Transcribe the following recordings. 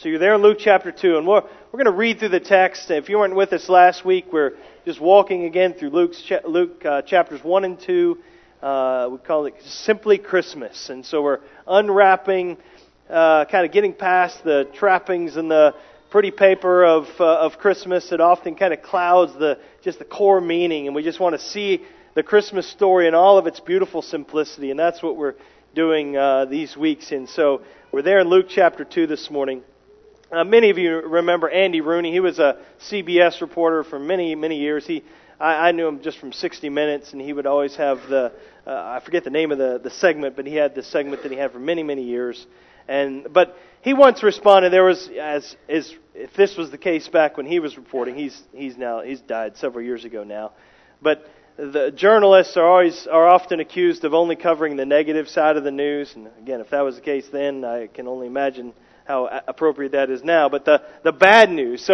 So you're there in Luke chapter 2, and we're going to read through the text. If you weren't with us last week, we're just walking again through Luke chapters 1 and 2. We call it Simply Christmas. And so we're unwrapping, kind of getting past the trappings and the pretty paper of Christmas. It often kind of clouds the core meaning, and we just want to see the Christmas story in all of its beautiful simplicity, and that's what we're doing these weeks. And so we're there in Luke chapter 2 this morning. Many of you remember Andy Rooney. He was a CBS reporter for many, many years. I knew him just from 60 Minutes, and he would always have I forget the name of the segment, but he had the segment that he had for many, many years. But he once responded, if this was the case back when he was reporting, he's died several years ago now. But the journalists are often accused of only covering the negative side of the news. And again, if that was the case then, I can only imagine how appropriate that is now, but the bad news.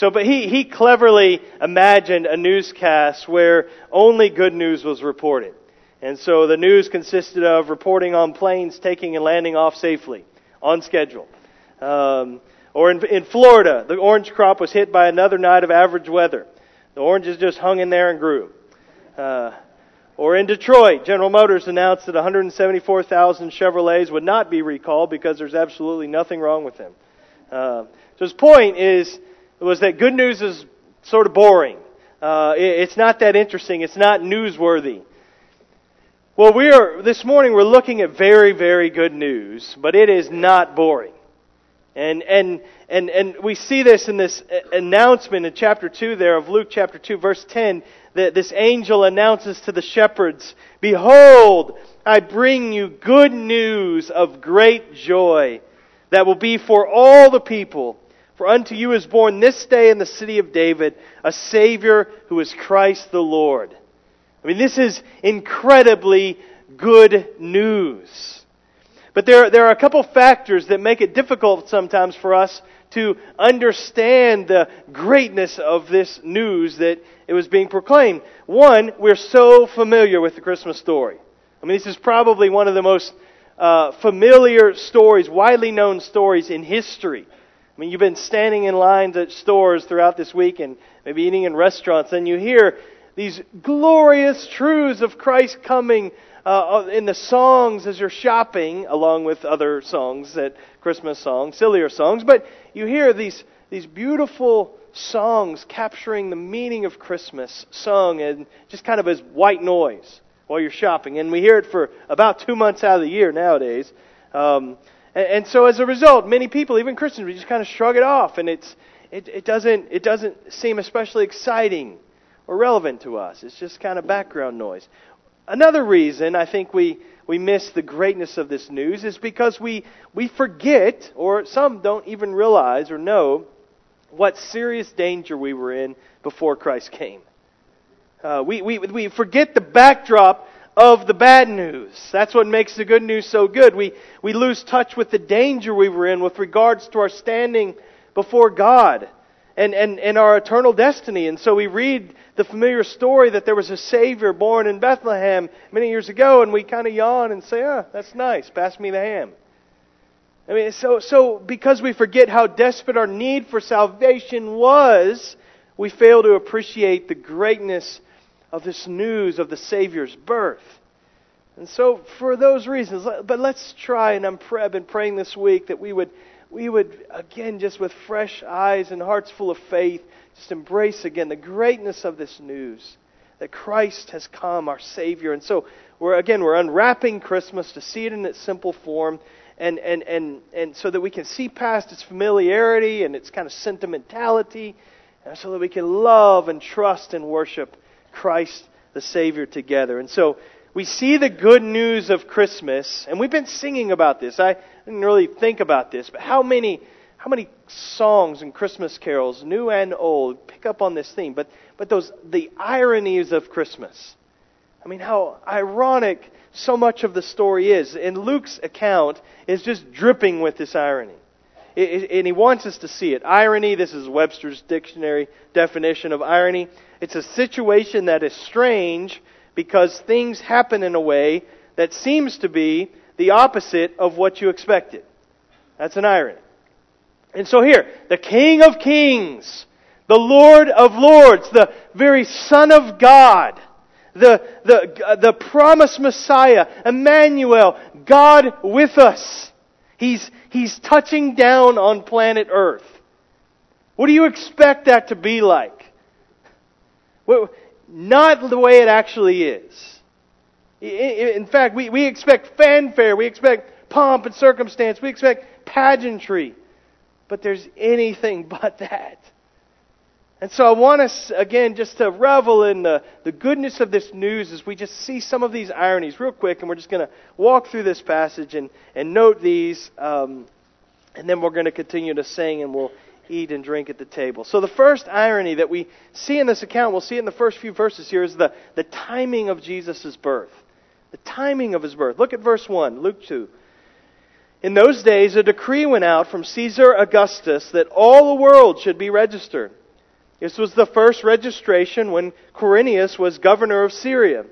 But he cleverly imagined a newscast where only good news was reported. And so the news consisted of reporting on planes taking and landing off safely, on schedule. Or in Florida, the orange crop was hit by another night of average weather. The oranges just hung in there and grew. Or in Detroit, General Motors announced that 174,000 Chevrolets would not be recalled because there's absolutely nothing wrong with them. So his point was that good news is sort of boring. It's not that interesting. It's not newsworthy. Well, this morning we're looking at very, very good news, but it is not boring. And we see this in this announcement in chapter 2 there of Luke chapter 2 verse 10, that this angel announces to the shepherds, "Behold, I bring you good news of great joy that will be for all the people. For unto you is born this day in the city of David a Savior who is Christ the Lord." I mean, this is incredibly good news. But there are a couple factors that make it difficult sometimes for us to understand the greatness of this news that it was being proclaimed. One, we're so familiar with the Christmas story. I mean, this is probably one of the most familiar stories, widely known stories in history. I mean, you've been standing in lines at stores throughout this week and maybe eating in restaurants, and you hear these glorious truths of Christ coming in the songs as you're shopping, along with other songs, Christmas songs, sillier songs. But you hear these beautiful songs capturing the meaning of Christmas, sung and just kind of as white noise while you're shopping. And we hear it for about 2 months out of the year nowadays. And so as a result, many people, even Christians, we just kind of shrug it off, and it doesn't seem especially exciting or relevant to us. It's just kind of background noise. Another reason I think we miss the greatness of this news is because we forget, or some don't even realize or know, what serious danger we were in before Christ came. We forget the backdrop of the bad news. That's what makes the good news so good. We lose touch with the danger we were in with regards to our standing before God and our eternal destiny. And so we read the familiar story that there was a Savior born in Bethlehem many years ago, and we kind of yawn and say, that's nice, pass me the ham. I mean, so because we forget how desperate our need for salvation was, we fail to appreciate the greatness of this news of the Savior's birth. And so for those reasons, but let's try, and I've been praying this week that we would again, just with fresh eyes and hearts full of faith, just embrace again the greatness of this news that Christ has come, our Savior. And so we're unwrapping Christmas to see it in its simple form, and so that we can see past its familiarity and its kind of sentimentality, and so that we can love and trust and worship Christ the Savior together. And so we see the good news of Christmas, and we've been singing about this. I didn't really think about this, but how many songs and Christmas carols, new and old, pick up on this theme? But the ironies of Christmas. I mean, how ironic so much of the story is. And Luke's account is just dripping with this irony. And he wants us to see it. Irony, this is Webster's dictionary definition of irony. It's a situation that is strange because things happen in a way that seems to be the opposite of what you expected. That's an irony. And so here, the King of Kings, the Lord of Lords, the very Son of God, the promised Messiah, Emmanuel, God with us. He's touching down on planet Earth. What do you expect that to be like? Well, not the way it actually is. In fact, we expect fanfare, we expect pomp and circumstance, we expect pageantry. But there's anything but that. And so I want us, again, just to revel in the goodness of this news as we just see some of these ironies real quick. And we're just going to walk through this passage and note these. And then we're going to continue to sing and we'll eat and drink at the table. So the first irony that we see in this account, we'll see it in the first few verses here, is the timing of Jesus' birth. The timing of his birth. Look at verse 1, Luke 2. In those days, a decree went out from Caesar Augustus that all the world should be registered. This was the first registration when Quirinius was governor of Syria.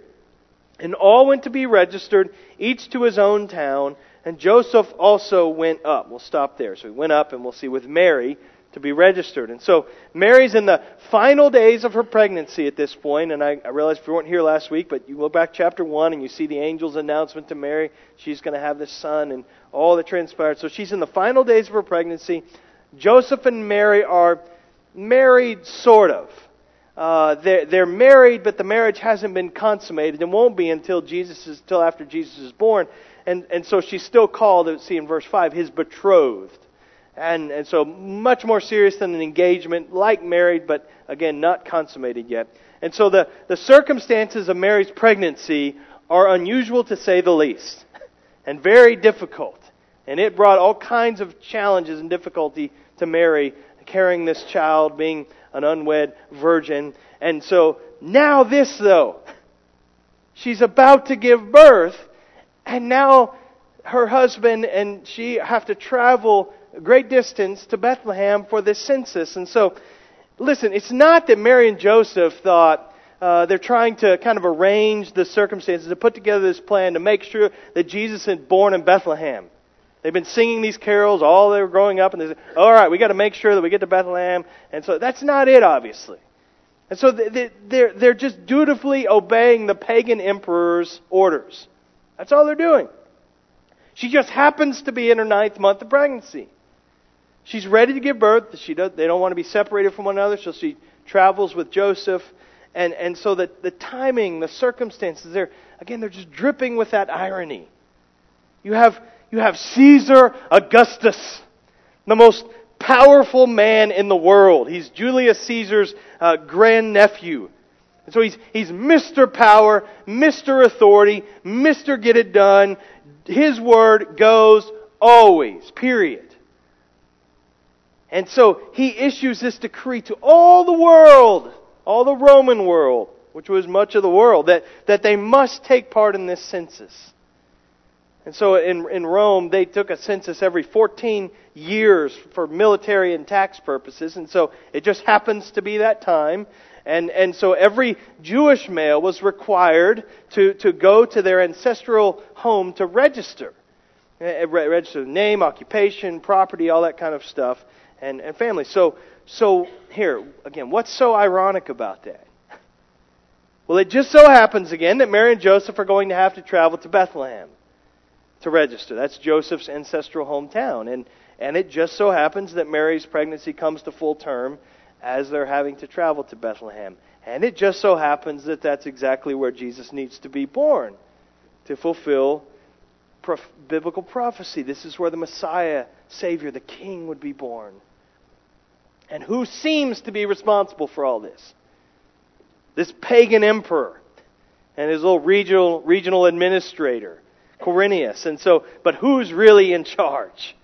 And all went to be registered, each to his own town, and Joseph also went up. We'll stop there. So he went up, and we'll see with Mary to be registered. And so Mary's in the final days of her pregnancy at this point. And I realize if you weren't here last week, but you go back chapter 1 and you see the angel's announcement to Mary. She's going to have this son and all that transpired. So she's in the final days of her pregnancy. Joseph and Mary are married, sort of. They're married, but the marriage hasn't been consummated and won't be until after Jesus is born. And so she's still called, see in verse 5, his betrothed. And so much more serious than an engagement, like married, but again, not consummated yet. And so the circumstances of Mary's pregnancy are unusual to say the least, and very difficult. And it brought all kinds of challenges and difficulty to Mary, carrying this child, being an unwed virgin. And so now this, though, she's about to give birth, and now her husband and she have to travel a great distance to Bethlehem for this census. And so, listen, it's not that Mary and Joseph thought they're trying to kind of arrange the circumstances to put together this plan to make sure that Jesus is born in Bethlehem. They've been singing these carols all they were growing up, and they said, all right, we got to make sure that we get to Bethlehem. And so that's not it, obviously. And so they're just dutifully obeying the pagan emperor's orders. That's all they're doing. She just happens to be in her 9th month of pregnancy. She's ready to give birth. They don't want to be separated from one another, so she travels with Joseph. And so the timing, the circumstances, they're just dripping with that irony. You have Caesar Augustus, the most powerful man in the world. He's Julius Caesar's grandnephew. And so he's Mr. Power, Mr. Authority, Mr. Get It Done. His word goes always, period. And so he issues this decree to all the world, all the Roman world, which was much of the world, that they must take part in this census. And so in Rome, they took a census every 14 years for military and tax purposes. And so it just happens to be that time. And so every Jewish male was required to go to their ancestral home to register. Register name, occupation, property, all that kind of stuff, and family. So here, again, what's so ironic about that? Well, it just so happens, again, that Mary and Joseph are going to have to travel to Bethlehem to register. That's Joseph's ancestral hometown. And it just so happens that Mary's pregnancy comes to full term as they're having to travel to Bethlehem. And it just so happens that that's exactly where Jesus needs to be born to fulfill biblical prophecy. This is where the Messiah, Savior, the King, would be born. And who seems to be responsible for all this? This pagan emperor and his little regional administrator, Quirinius. And so, but who's really in charge?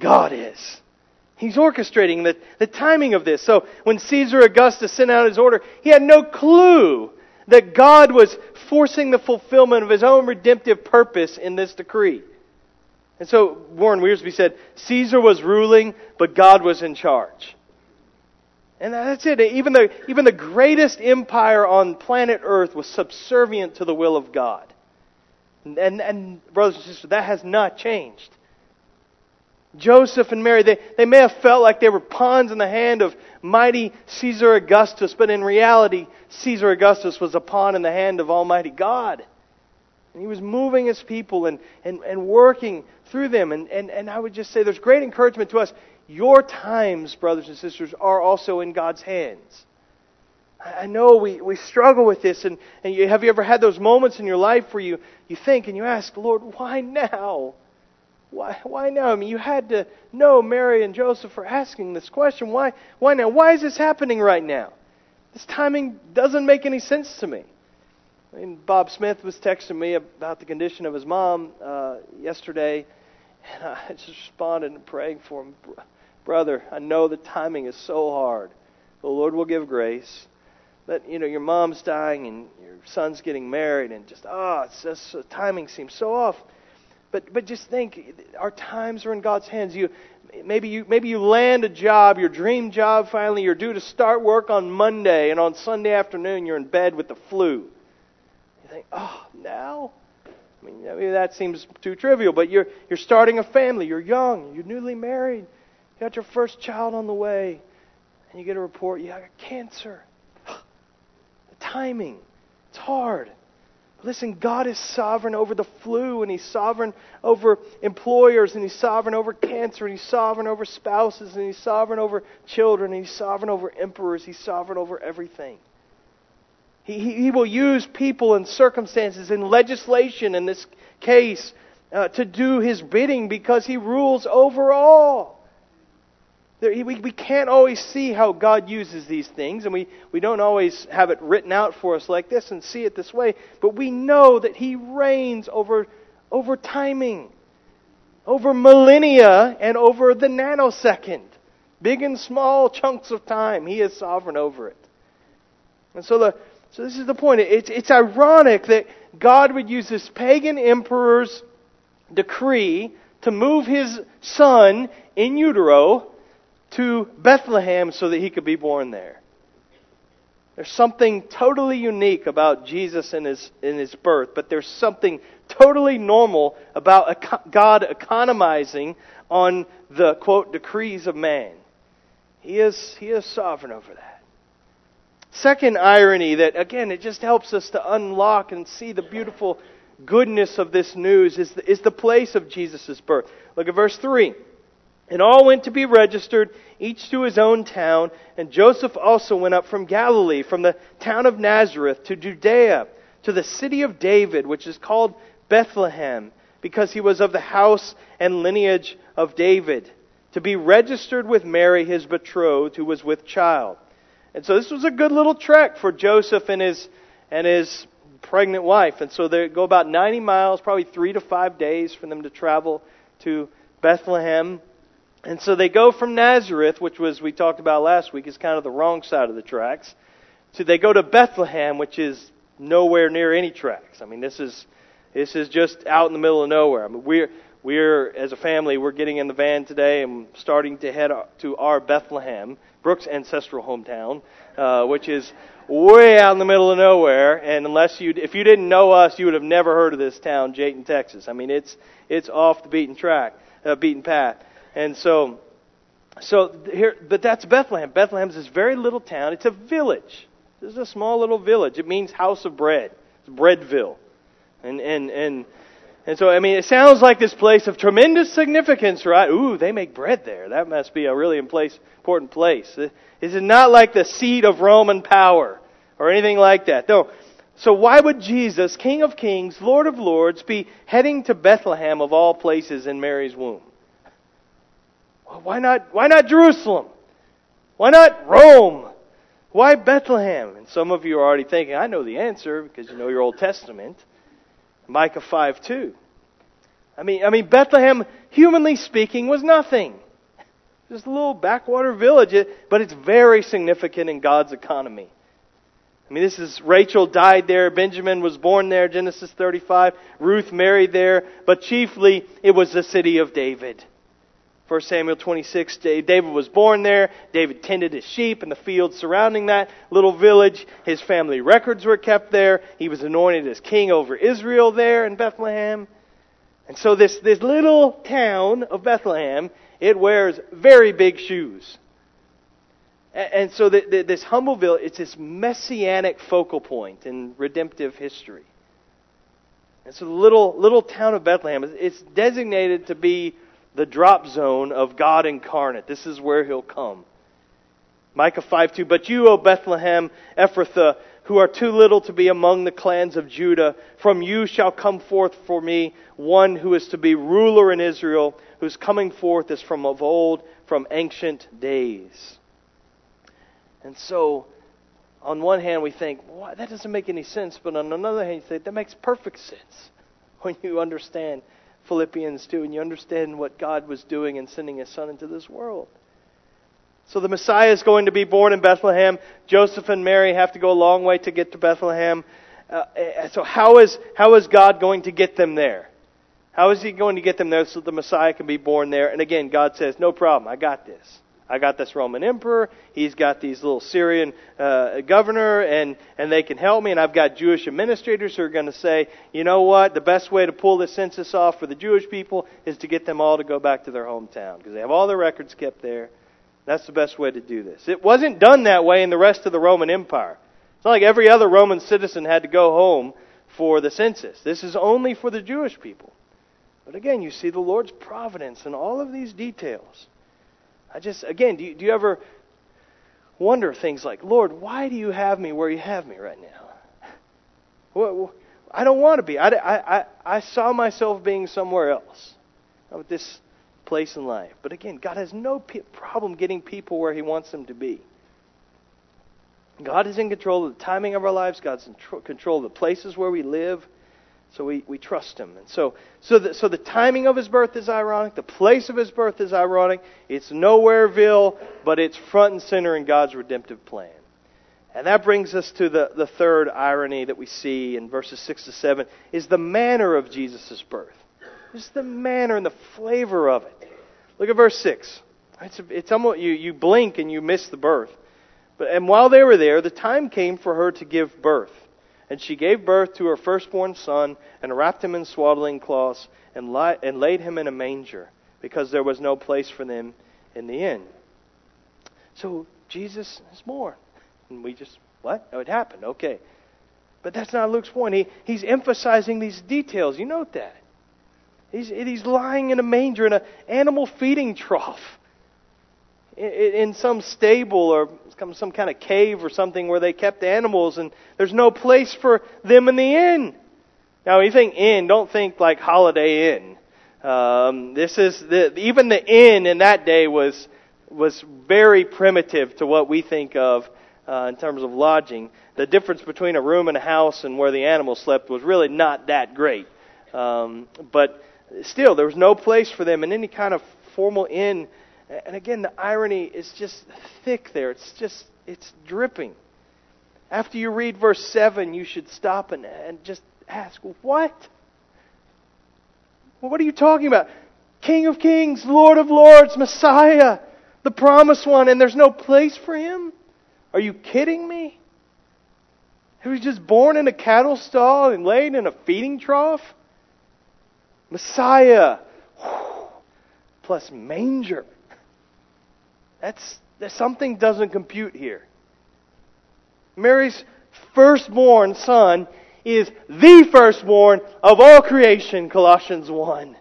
God is. He's orchestrating the timing of this. So when Caesar Augustus sent out his order, he had no clue that God was forcing the fulfillment of his own redemptive purpose in this decree. And so Warren Wiersbe said, Caesar was ruling, but God was in charge. And that's it. Even the greatest empire on planet Earth was subservient to the will of God. And brothers and sisters, that has not changed. Joseph and Mary, they may have felt like they were pawns in the hand of mighty Caesar Augustus, but in reality, Caesar Augustus was a pawn in the hand of Almighty God. And he was moving his people and working through them. And I would just say there's great encouragement to us. Your times, brothers and sisters, are also in God's hands. I know we struggle with this. And have you ever had those moments in your life where you think and you ask, Lord, why now? Why now? I mean, you had to know Mary and Joseph are asking this question. Why now? Why is this happening right now? This timing doesn't make any sense to me. I mean, Bob Smith was texting me about the condition of his mom yesterday, and I just responded and praying for him. Brother, I know the timing is so hard. The Lord will give grace. But, your mom's dying and your son's getting married, and the timing seems so off. But just think, our times are in God's hands. Maybe you land a job, your dream job finally. You're due to start work on Monday, and on Sunday afternoon you're in bed with the flu. You think, oh, now? I mean, maybe that seems too trivial, but you're starting a family. You're young. You're newly married. You got your first child on the way, and you get a report, you got cancer. The timing, it's hard. Listen, God is sovereign over the flu, and He's sovereign over employers, and He's sovereign over cancer, and He's sovereign over spouses, and He's sovereign over children, and He's sovereign over emperors. He's sovereign over everything. He will use people and circumstances and legislation in this case to do His bidding because He rules over all. We can't always see how God uses these things, and we don't always have it written out for us like this and see it this way, but we know that He reigns over timing, over millennia, and over the nanosecond. Big and small chunks of time, He is sovereign over it. And so this is the point. It's ironic that God would use this pagan emperor's decree to move His son in utero to Bethlehem so that He could be born there. There's something totally unique about Jesus and his birth, but there's something totally normal about God economizing on the, quote, decrees of man. He is sovereign over that. Second irony that, again, it just helps us to unlock and see the beautiful goodness of this news is the place of Jesus' birth. Look at verse 3. And all went to be registered, each to his own town. And Joseph also went up from Galilee, from the town of Nazareth, to Judea, to the city of David, which is called Bethlehem, because he was of the house and lineage of David, to be registered with Mary, his betrothed, who was with child. And so this was a good little trek for Joseph and his pregnant wife. And so they go about 90 miles, probably 3 to 5 days for them to travel to Bethlehem. And so they go from Nazareth, which was, we talked about last week, is kind of the wrong side of the tracks. So they go to Bethlehem, which is nowhere near any tracks. I mean, this is just out in the middle of nowhere. I mean, we're as a family, we're getting in the van today and starting to head to our Bethlehem, Brooke's ancestral hometown, which is way out in the middle of nowhere. And if you didn't know us, you would have never heard of this town, Jayton, Texas. I mean, it's off the beaten path. And so here, but that's Bethlehem. Bethlehem's this very little town. It's a village. This is a small little village. It means house of bread. It's Breadville. And so, I mean, it sounds like this place of tremendous significance, right? Ooh, they make bread there. That must be a really important place. This is not like the seat of Roman power or anything like that. No. So why would Jesus, King of Kings, Lord of Lords, be heading to Bethlehem of all places in Mary's womb? Why not Jerusalem? Why not Rome? Why Bethlehem? And some of you are already thinking, I know the answer because you know your Old Testament. Micah 5:2. I mean Bethlehem, humanly speaking, was nothing. Just a little backwater village, but it's very significant in God's economy. I mean, this is, Rachel died there, Benjamin was born there, Genesis 35, Ruth married there, but chiefly it was the city of David. 1 Samuel 26, David was born there. David tended his sheep in the fields surrounding that little village. His family records were kept there. He was anointed as king over Israel there in Bethlehem. And so this little town of Bethlehem It wears very big shoes. And so this humble village, it's this messianic focal point in redemptive history. And so the little town of Bethlehem, it's designated to be the drop zone of God incarnate. This is where He'll come. Micah 5:2, "But you, O Bethlehem, Ephrathah, who are too little to be among the clans of Judah, from you shall come forth for me one who is to be ruler in Israel, whose coming forth is from of old, from ancient days." And so, on one hand we think, well, that doesn't make any sense. But on another hand you think, that makes perfect sense when you understand Philippians 2 and you understand what God was doing in sending His Son into this world. So the Messiah is going to be born in Bethlehem. Joseph and Mary have to go a long way to get to Bethlehem. So how is God going to get them there? How is He going to get them there so the Messiah can be born there? And again, God says, no problem, I got this. I got this Roman emperor, he's got these little Syrian governor, and they can help me. And I've got Jewish administrators who are going to say, you know what, the best way to pull this census off for the Jewish people is to get them all to go back to their hometown, because they have all their records kept there. That's the best way to do this. It wasn't done that way in the rest of the Roman Empire. It's not like every other Roman citizen had to go home for the census. This is only for the Jewish people. But again, you see the Lord's providence in all of these details. I just, again, do you ever wonder things like, Lord, why do you have me where you have me right now? Well, I don't want to be. I saw myself being somewhere else, with this place in life. But again, God has no problem getting people where He wants them to be. God is in control of the timing of our lives. God's in control of the places where we live. So we trust Him. And so the timing of His birth is ironic. The place of His birth is ironic. It's nowhereville, but it's front and center in God's redemptive plan. And that brings us to the third irony that we see in verses 6 to 7, is the manner of Jesus' birth. Just the manner and the flavor of it. Look at verse 6. It's almost, you blink and you miss the birth. And while they were there, the time came for her to give birth. And she gave birth to her firstborn son, and wrapped him in swaddling cloths, and laid him in a manger, because there was no place for them in the inn. So Jesus is born. And we just, what? Oh, it happened. Okay. But that's not Luke's point. He's emphasizing these details. You note that. He's lying in a manger in an animal feeding trough. In some stable or some kind of cave or something where they kept animals, and there's no place for them in the inn. Now, when you think inn, don't think like Holiday Inn. Even the inn in that day was very primitive to what we think of in terms of lodging. The difference between a room and a house and where the animals slept was really not that great. But still, there was no place for them in any kind of formal inn. And again, the irony is just thick there. It's dripping. After you read verse 7, you should stop and just ask, what? What are you talking about? King of kings, Lord of lords, Messiah, the promised one, and there's no place for Him? Are you kidding me? He was just born in a cattle stall and laid in a feeding trough? Messiah, plus manger. Something doesn't compute here. Mary's firstborn son is the firstborn of all creation, Colossians 1.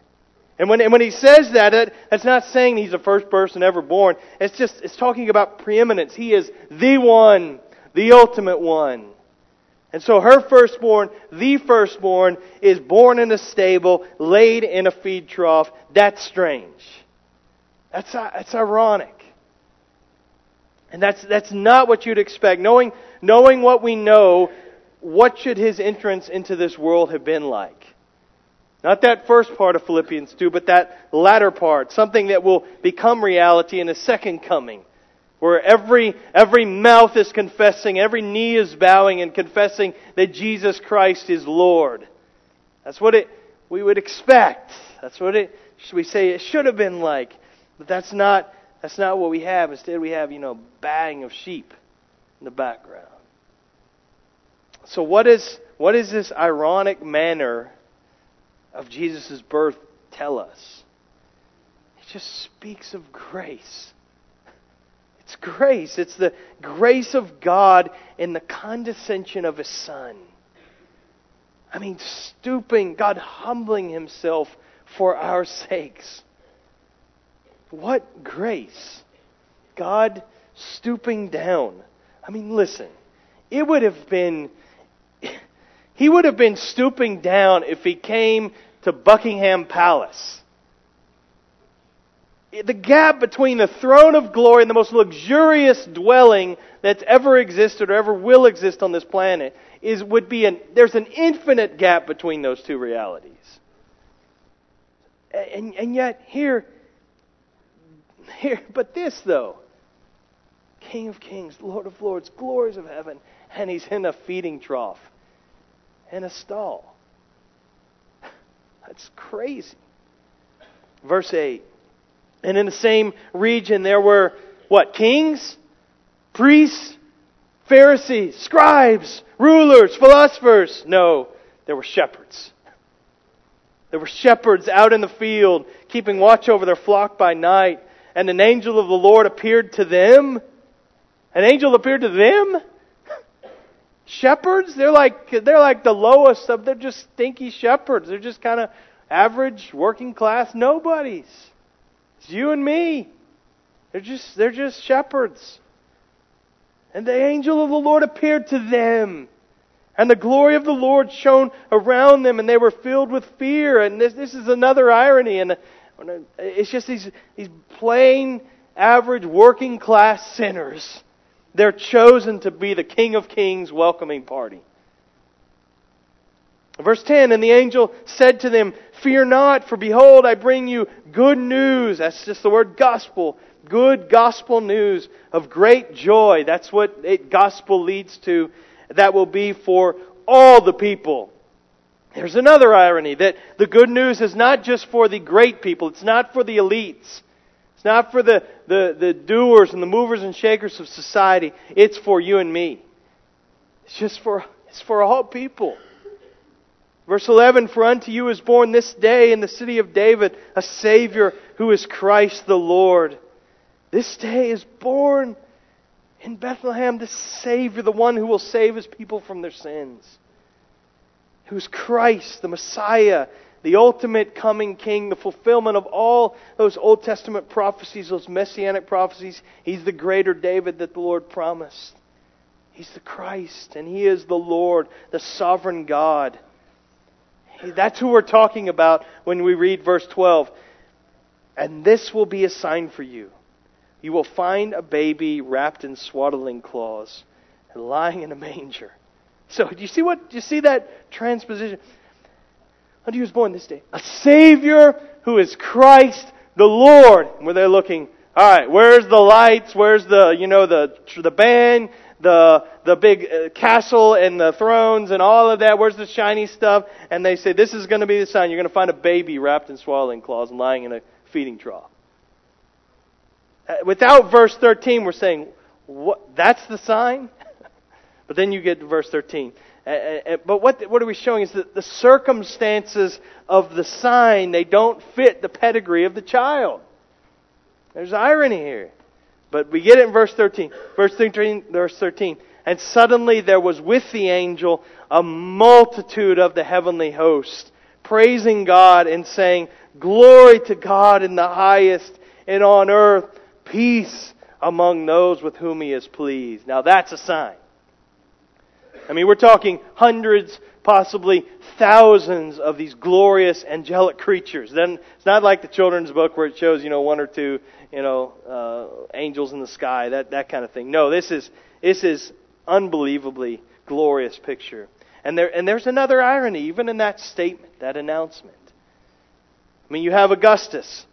And when he says that, that's not saying he's the first person ever born. It's talking about preeminence. He is the one, the ultimate one. And so her firstborn, the firstborn, is born in a stable, laid in a feed trough. That's strange. That's ironic. And that's not what you'd expect. Knowing what we know, what should His entrance into this world have been like? Not that first part of Philippians 2, but that latter part. Something that will become reality in His second coming. Where every mouth is confessing, every knee is bowing and confessing that Jesus Christ is Lord. That's what we would expect. That's what we say it should have been like. But that's not what we have. Instead we have, baying of sheep in the background. So what is this ironic manner of Jesus' birth tell us? just speaks of grace. It's grace. It's the grace of God and the condescension of His Son. I mean, stooping, God humbling Himself for our sakes. What grace! God stooping down. I mean, listen, it would have been, He would have been stooping down if He came to Buckingham Palace. The gap between the throne of glory and the most luxurious dwelling that's ever existed or ever will exist on this planet there's an infinite gap between those two realities. And yet here, but this though, King of Kings, Lord of Lords, glories of heaven, and He's in a feeding trough, in a stall. That's crazy. Verse 8. And in the same region there were, what, kings, priests, Pharisees, scribes, rulers, philosophers. No, there were shepherds. There were shepherds out in the field, keeping watch over their flock by night. And an angel of the Lord appeared to them. An angel appeared to them? Shepherds? They're like the lowest of, they're just stinky shepherds. They're just kind of average, working class nobodies. It's you and me. They're just shepherds. And the angel of the Lord appeared to them. And the glory of the Lord shone around them, and they were filled with fear. And this is another irony. And it's just these plain, average, working class sinners. They're chosen to be the King of Kings welcoming party. Verse 10, and the angel said to them, fear not, for behold, I bring you good news. That's just the word gospel. Good gospel news of great joy. That's what gospel leads to. That will be for all the people. There's another irony, that the good news is not just for the great people. It's not for the elites. It's not for the doers and the movers and shakers of society. It's for you and me. It's for all people. Verse 11, for unto you is born this day in the city of David a Savior who is Christ the Lord. This day is born in Bethlehem the Savior, the one who will save His people from their sins. Who is Christ, the Messiah, the ultimate coming King, the fulfillment of all those Old Testament prophecies, those Messianic prophecies. He's the greater David that the Lord promised. He's the Christ, and He is the Lord, the sovereign God. That's who we're talking about when we read verse 12. And this will be a sign for you. You will find a baby wrapped in swaddling cloths and lying in a manger. So do you see that transposition? Unto you is born this day a Savior who is Christ the Lord. Where they're looking, all right, where's the lights? Where's the band? The big castle and the thrones and all of that. Where's the shiny stuff? And they say, this is going to be the sign. You're going to find a baby wrapped in swaddling cloths and lying in a feeding trough. Without verse 13, we're saying, what? That's the sign? But then you get to verse 13. But what are we showing is that the circumstances of the sign, they don't fit the pedigree of the child. There's irony here. But we get it in verse 13. Verse 13. And suddenly there was with the angel a multitude of the heavenly host, praising God and saying, glory to God in the highest, and on earth peace among those with whom He is pleased. Now that's a sign. I mean, we're talking hundreds, possibly thousands of these glorious angelic creatures. Then it's not like the children's book where it shows, one or two, angels in the sky, that kind of thing. No, this is unbelievably glorious picture. And there's another irony even in that statement, that announcement. I mean, you have Augustus.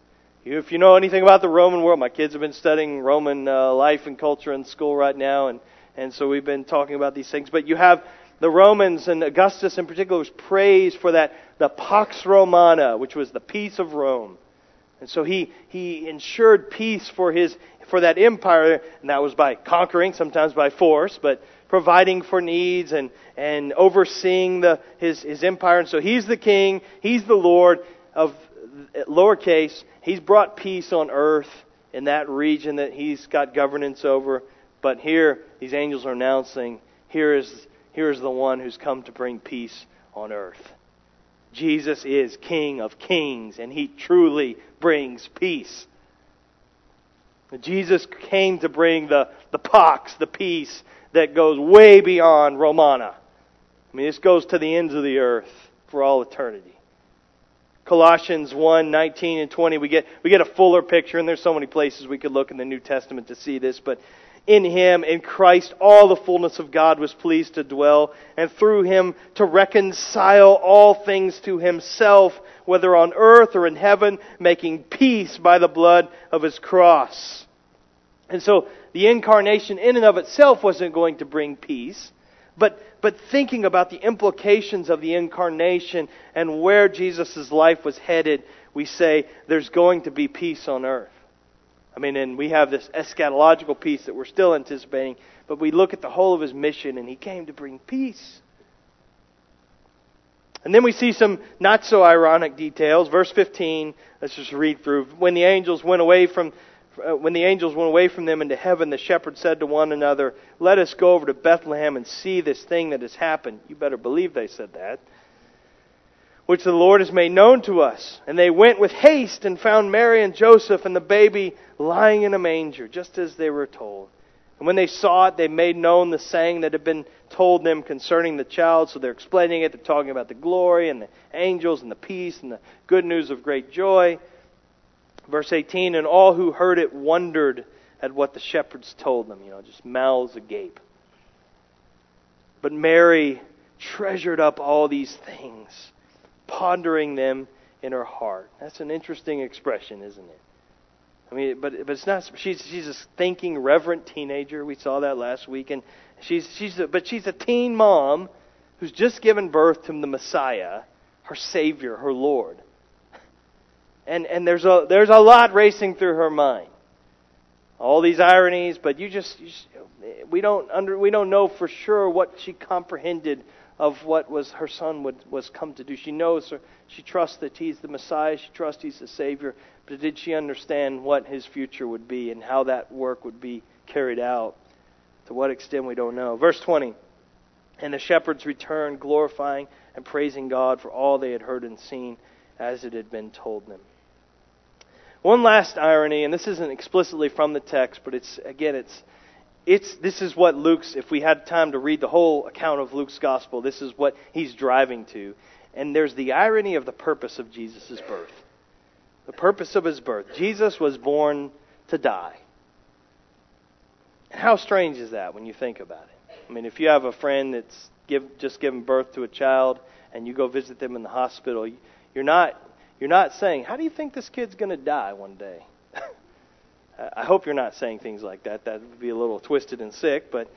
If you know anything about the Roman world, my kids have been studying Roman life and culture in school right now, and so we've been talking about these things. But you have the Romans, and Augustus in particular was praised for that, the Pax Romana, which was the peace of Rome. And so he ensured peace for that empire, and that was by conquering, sometimes by force, but providing for needs and overseeing his empire. And so he's the king, he's the Lord of lowercase, he's brought peace on earth in that region that he's got governance over. But here, these angels are announcing, here is the one who's come to bring peace on earth. Jesus is King of Kings, and He truly brings peace. Jesus came to bring the pax, the peace that goes way beyond Romana. I mean, this goes to the ends of the earth for all eternity. Colossians 1, 19 and 20, we get a fuller picture, and there's so many places we could look in the New Testament to see this, but in Him, in Christ, all the fullness of God was pleased to dwell, and through Him to reconcile all things to Himself, whether on earth or in heaven, making peace by the blood of His cross. And so, the incarnation in and of itself wasn't going to bring peace, but thinking about the implications of the incarnation and where Jesus' life was headed, we say there's going to be peace on earth. I mean, and we have this eschatological peace that we're still anticipating, but we look at the whole of His mission, and He came to bring peace. And then we see some not-so-ironic details. Verse 15, let's just read through. When the angels went away from them into heaven, the shepherds said to one another, "Let us go over to Bethlehem and see this thing that has happened." You better believe they said that. "Which the Lord has made known to us." And they went with haste and found Mary and Joseph and the baby lying in a manger, just as they were told. And when they saw it, they made known the saying that had been told them concerning the child. So they're explaining it. They're talking about the glory and the angels and the peace and the good news of great joy. Verse 18, "And all who heard it wondered at what the shepherds told them." You know, just mouths agape. But Mary treasured up all these things, pondering them in her heart. That's an interesting expression, isn't it? I mean, but it's not. She's a thinking, reverent teenager. We saw that last week, and she's a teen mom who's just given birth to the Messiah, her Savior, her Lord. And there's a lot racing through her mind. All these ironies, but we don't know for sure what she comprehended of what was her son was come to do. She knows, she trusts that He's the Messiah, she trusts He's the Savior, but did she understand what His future would be and how that work would be carried out? To what extent, we don't know. Verse 20, "And the shepherds returned, glorifying and praising God for all they had heard and seen as it had been told them." One last irony, and this isn't explicitly from the text, but this is what Luke's, if we had time to read the whole account of Luke's gospel, this is what he's driving to. And there's the irony of the purpose of Jesus' birth. The purpose of His birth. Jesus was born to die. And how strange is that when you think about it? I mean, if you have a friend that's just given birth to a child and you go visit them in the hospital, you're not saying, "How do you think this kid's going to die one day?" I hope you're not saying things like that. That would be a little twisted and sick. But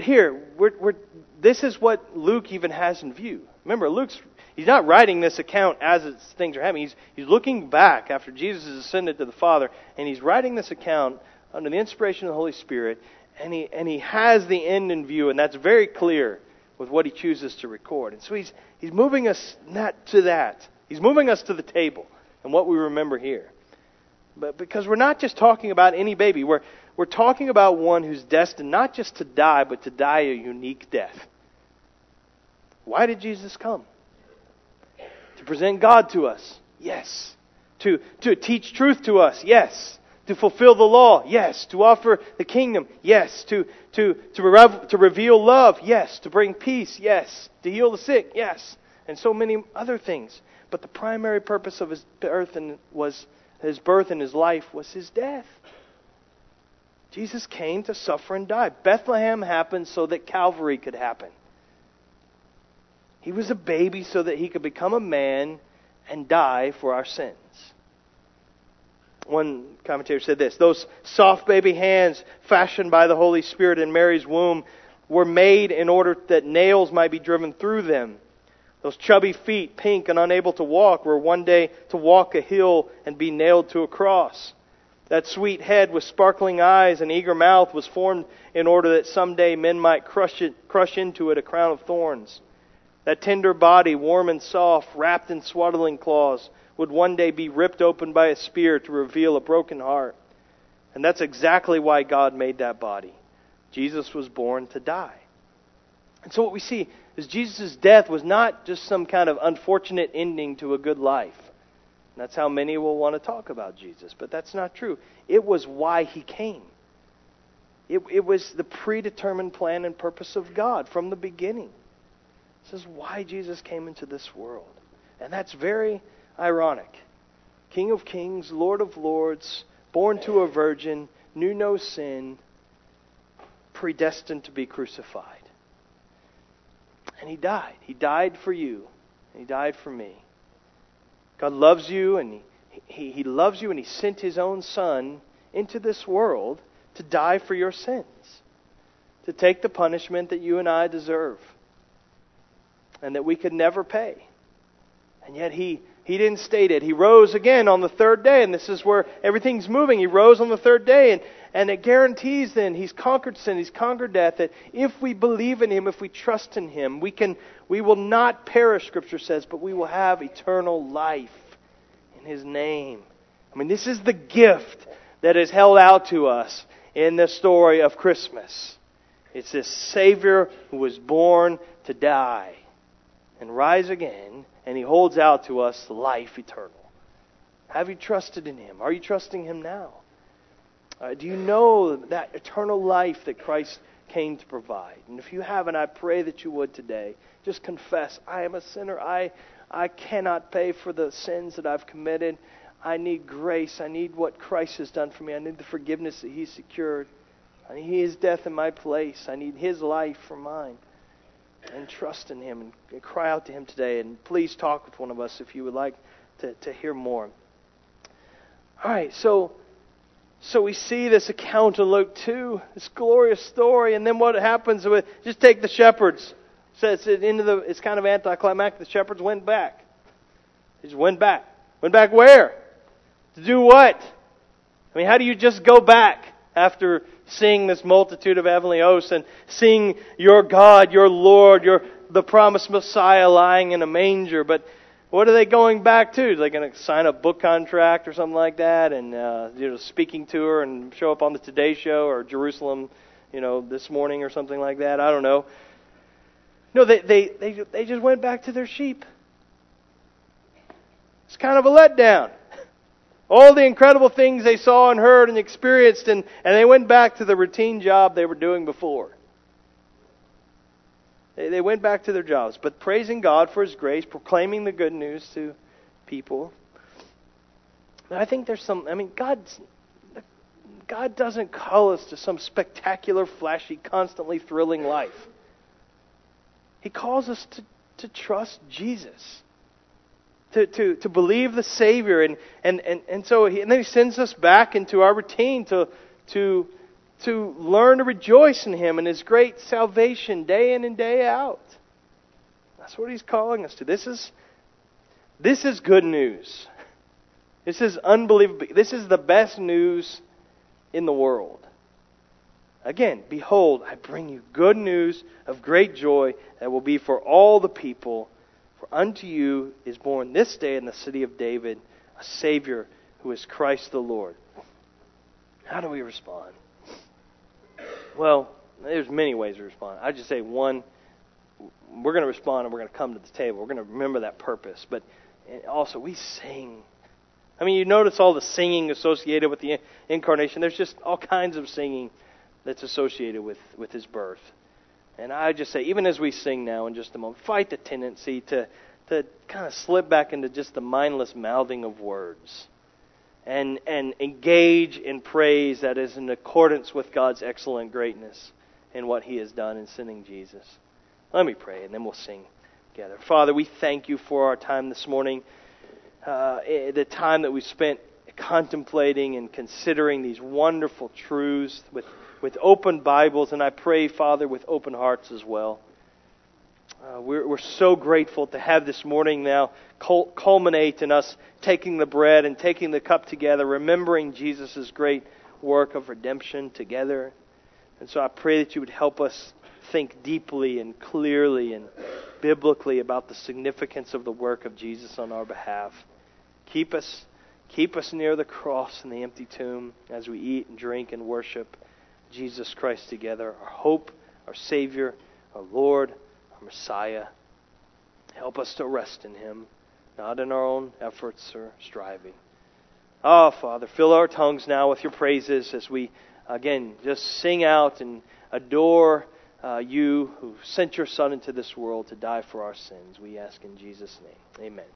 here, this is what Luke even has in view. Remember, he's not writing this account as things are happening. He's looking back after Jesus has ascended to the Father, and he's writing this account under the inspiration of the Holy Spirit, and he has the end in view, and that's very clear with what he chooses to record. And so he's moving us not to that. He's moving us to the table. And what we remember here. But because we're not just talking about any baby. We're talking about one who's destined not just to die, but to die a unique death. Why did Jesus come? To present God to us? Yes. To teach truth to us? Yes. To fulfill the law? Yes. To offer the kingdom? Yes. To reveal love? Yes. To bring peace? Yes. To heal the sick? Yes. And so many other things. But the primary purpose of His birth and His life was His death. Jesus came to suffer and die. Bethlehem happened so that Calvary could happen. He was a baby so that He could become a man and die for our sins. One commentator said this, "Those soft baby hands fashioned by the Holy Spirit in Mary's womb were made in order that nails might be driven through them. Those chubby feet, pink and unable to walk, were one day to walk a hill and be nailed to a cross. That sweet head with sparkling eyes and eager mouth was formed in order that someday men might crush into it a crown of thorns. That tender body, warm and soft, wrapped in swaddling cloths, would one day be ripped open by a spear to reveal a broken heart. And that's exactly why God made that body. Jesus was born to die. And so what we see is Jesus' death was not just some kind of unfortunate ending to a good life. And that's how many will want to talk about Jesus. But that's not true. It was why he came. It was the predetermined plan and purpose of God from the beginning. This is why Jesus came into this world. And that's very ironic. King of kings, Lord of lords, born to a virgin, knew no sin, predestined to be crucified. And he died. He died for you. And he died for me. God loves you, and He loves you, and He sent His own Son into this world to die for your sins, to take the punishment that you and I deserve and that we could never pay. And yet He didn't stay dead. He rose again on the third day, and this is where everything's moving. He rose on the third day, and it guarantees then He's conquered sin, He's conquered death, that if we believe in Him, if we trust in Him, we will not perish, Scripture says, but we will have eternal life in His name. I mean, this is the gift that is held out to us in the story of Christmas. It's this Savior who was born to die and rise again, and He holds out to us life eternal. Have you trusted in Him? Are you trusting Him now? Do you know that eternal life that Christ came to provide? And if you haven't, I pray that you would today. Just confess, I am a sinner. I cannot pay for the sins that I've committed. I need grace. I need what Christ has done for me. I need the forgiveness that He secured. I need His death in my place. I need His life for mine. And trust in Him and cry out to Him today. And please talk with one of us if you would like to hear more. All right, so we see this account in Luke 2, this glorious story, and then what happens with, just take the shepherds. So it's kind of anticlimactic. The shepherds went back. They just went back. Went back where? To do what? I mean, how do you just go back after seeing this multitude of heavenly hosts and seeing your God, your Lord, the promised Messiah lying in a manger? But what are they going back to? Are they going to sign a book contract or something like that, and speaking tour and show up on the Today Show or Jerusalem, this morning or something like that? I don't know. No, they just went back to their sheep. It's kind of a letdown. All the incredible things they saw and heard and experienced, and they went back to the routine job they were doing before. They went back to their jobs, but praising God for His grace, proclaiming the good news to people. And I think there's some, God doesn't call us to some spectacular, flashy, constantly thrilling life. He calls us to trust Jesus. To believe the Savior, and so then He sends us back into our routine to learn to rejoice in Him and His great salvation day in and day out. That's what He's calling us to. This is good news. This is unbelievable. This is the best news in the world. Again, behold, I bring you good news of great joy that will be for all the people. For unto you is born this day in the city of David a Savior who is Christ the Lord. How do we respond? Well, there's many ways to respond. I just say one, we're going to respond and we're going to come to the table. We're going to remember that purpose. But also we sing. I mean, you notice all the singing associated with the incarnation. There's just all kinds of singing that's associated with His birth. And I just say, even as we sing now in just a moment, fight the tendency to kind of slip back into just the mindless mouthing of words and engage in praise that is in accordance with God's excellent greatness and what He has done in sending Jesus. Let me pray, and then we'll sing together. Father, we thank You for our time this morning, the time that we spent contemplating and considering these wonderful truths with open Bibles, and I pray, Father, with open hearts as well. We're so grateful to have this morning now culminate in us taking the bread and taking the cup together, remembering Jesus' great work of redemption together. And so I pray that You would help us think deeply and clearly and biblically about the significance of the work of Jesus on our behalf. Keep us near the cross and the empty tomb as we eat and drink and worship Jesus Christ together, our hope, our Savior, our Lord, our Messiah. Help us to rest in Him, not in our own efforts or striving. Oh, Father, fill our tongues now with Your praises as we, again, just sing out and adore You who sent Your Son into this world to die for our sins. We ask in Jesus' name. Amen.